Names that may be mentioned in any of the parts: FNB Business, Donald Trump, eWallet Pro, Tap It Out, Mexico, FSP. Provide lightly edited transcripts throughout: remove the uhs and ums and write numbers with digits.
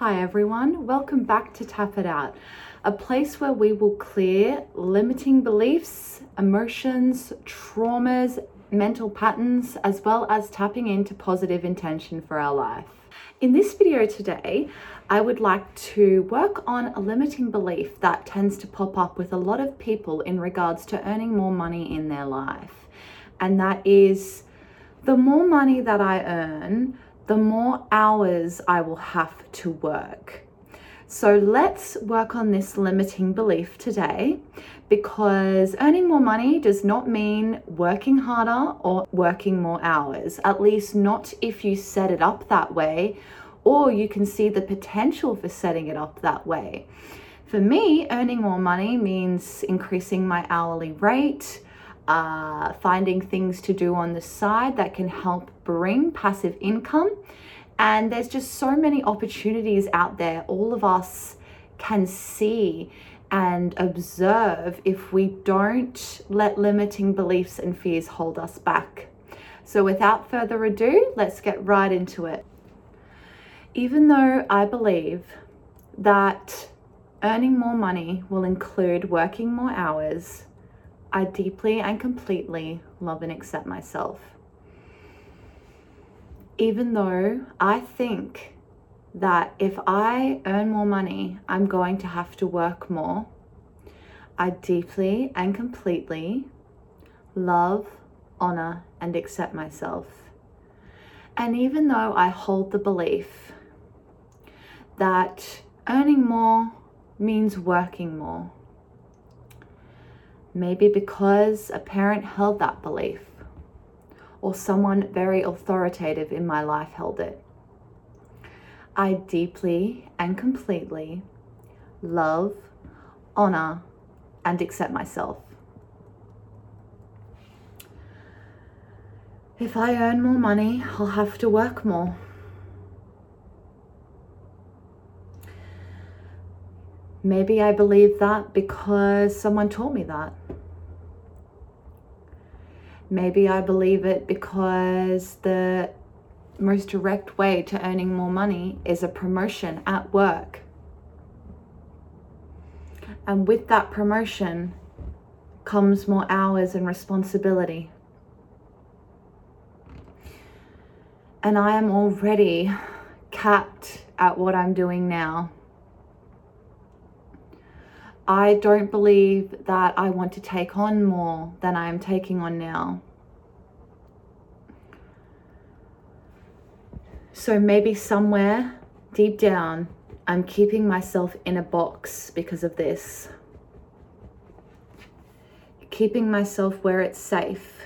Hi everyone, welcome back to Tap It Out, a place where we will clear limiting beliefs, emotions, traumas, mental patterns, as well as tapping into positive intention for our life. In this video today, I would like to work on a limiting belief that tends to pop up with a lot of people in regards to earning more money in their life. And that is, the more money that I earn, the more hours I will have to work. So let's work on this limiting belief today, because earning more money does not mean working harder or working more hours, at least not if you set it up that way, or you can see the potential for setting it up that way. For me, earning more money means increasing my hourly rate, finding things to do on the side that can help bring passive income. And there's just so many opportunities out there all of us can see and observe if we don't let limiting beliefs and fears hold us back. So without further ado, let's get right into it. Even though I believe that earning more money will include working more hours, I deeply and completely love and accept myself. Even though I think that if I earn more money, I'm going to have to work more, I deeply and completely love, honor, and accept myself. And even though I hold the belief that earning more means working more, maybe because a parent held that belief, or someone very authoritative in my life held it, I deeply and completely love, honor, and accept myself. If I earn more money, I'll have to work more. Maybe I believe that because someone taught me that. Maybe I believe it because the most direct way to earning more money is a promotion at work. And with that promotion comes more hours and responsibility. And I am already capped at what I'm doing now. I don't believe that I want to take on more than I am taking on now. So maybe somewhere deep down, I'm keeping myself in a box because of this. Keeping myself where it's safe,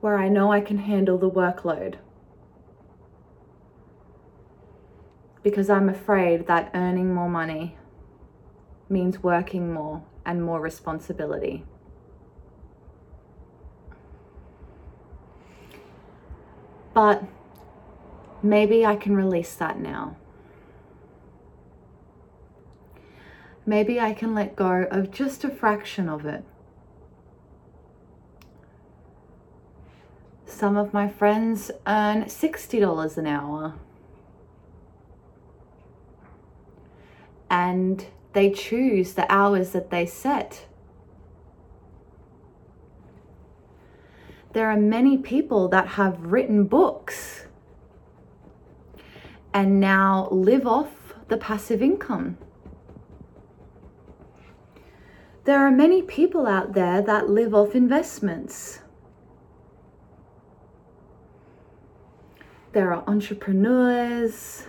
where I know I can handle the workload, because I'm afraid that earning more money means working more and more responsibility. But maybe I can release that now. Maybe I can let go of just a fraction of it. Some of my friends earn $60 an hour, and they choose the hours that they set. There are many people that have written books and now live off the passive income. There are many people out there that live off investments. There are entrepreneurs.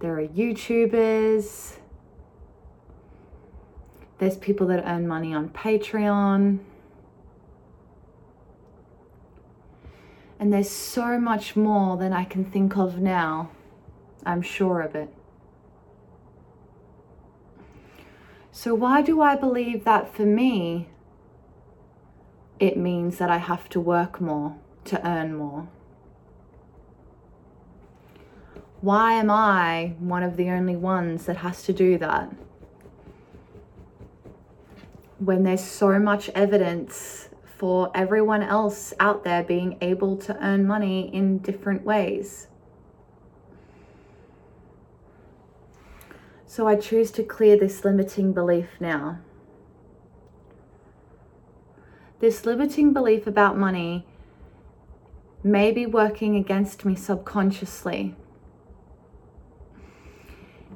There are YouTubers. There's people that earn money on Patreon. And there's so much more than I can think of now. I'm sure of it. So why do I believe that for me, it means that I have to work more to earn more? Why am I one of the only ones that has to do that, when there's so much evidence for everyone else out there being able to earn money in different ways. So I choose to clear this limiting belief now. This limiting belief about money may be working against me subconsciously.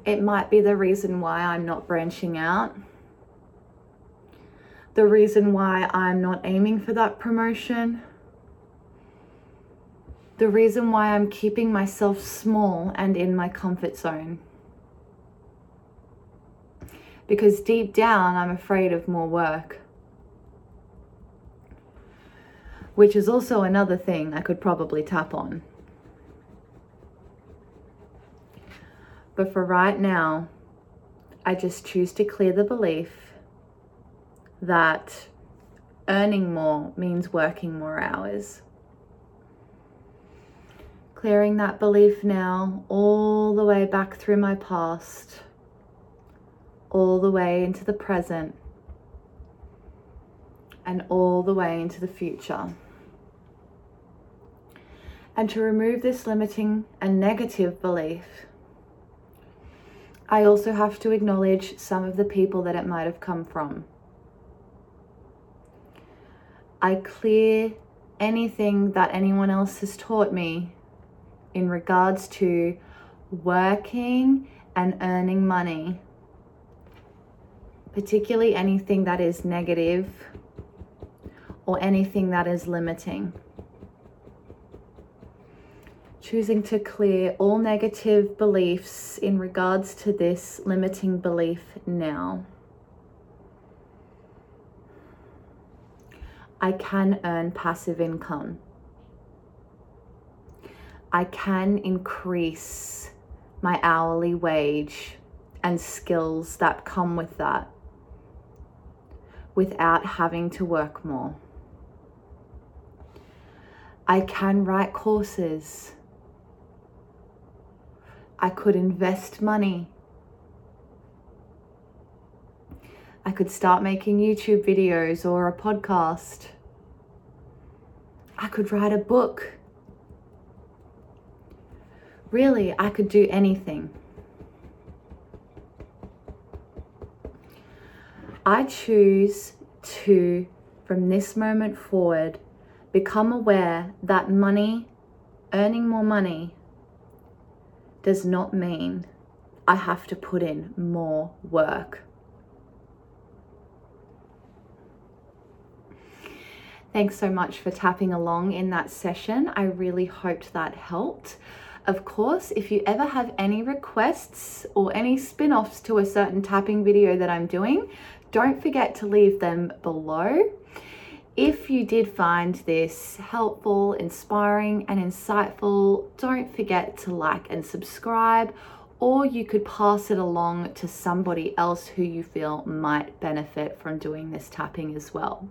It might be the reason why I'm not branching out, the reason why I'm not aiming for that promotion, the reason why I'm keeping myself small and in my comfort zone. Because deep down, I'm afraid of more work. Which is also another thing I could probably tap on. But for right now, I just choose to clear the belief that earning more means working more hours. Clearing that belief now all the way back through my past, all the way into the present, and all the way into the future. And to remove this limiting and negative belief, I also have to acknowledge some of the people that it might have come from. I clear anything that anyone else has taught me in regards to working and earning money, particularly anything that is negative or anything that is limiting. Choosing to clear all negative beliefs in regards to this limiting belief now. I can earn passive income. I can increase my hourly wage and skills that come with that without having to work more. I can write courses. I could invest money. I could start making YouTube videos or a podcast. I could write a book. Really, I could do anything. I choose to, from this moment forward, become aware that money, earning more money, does not mean I have to put in more work. Thanks so much for tapping along in that session. I really hoped that helped. Of course, if you ever have any requests or any spin-offs to a certain tapping video that I'm doing, don't forget to leave them below. If you did find this helpful, inspiring, and insightful, don't forget to like and subscribe, or you could pass it along to somebody else who you feel might benefit from doing this tapping as well.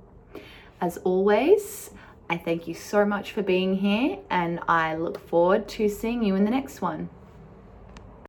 As always, I thank you so much for being here, and I look forward to seeing you in the next one.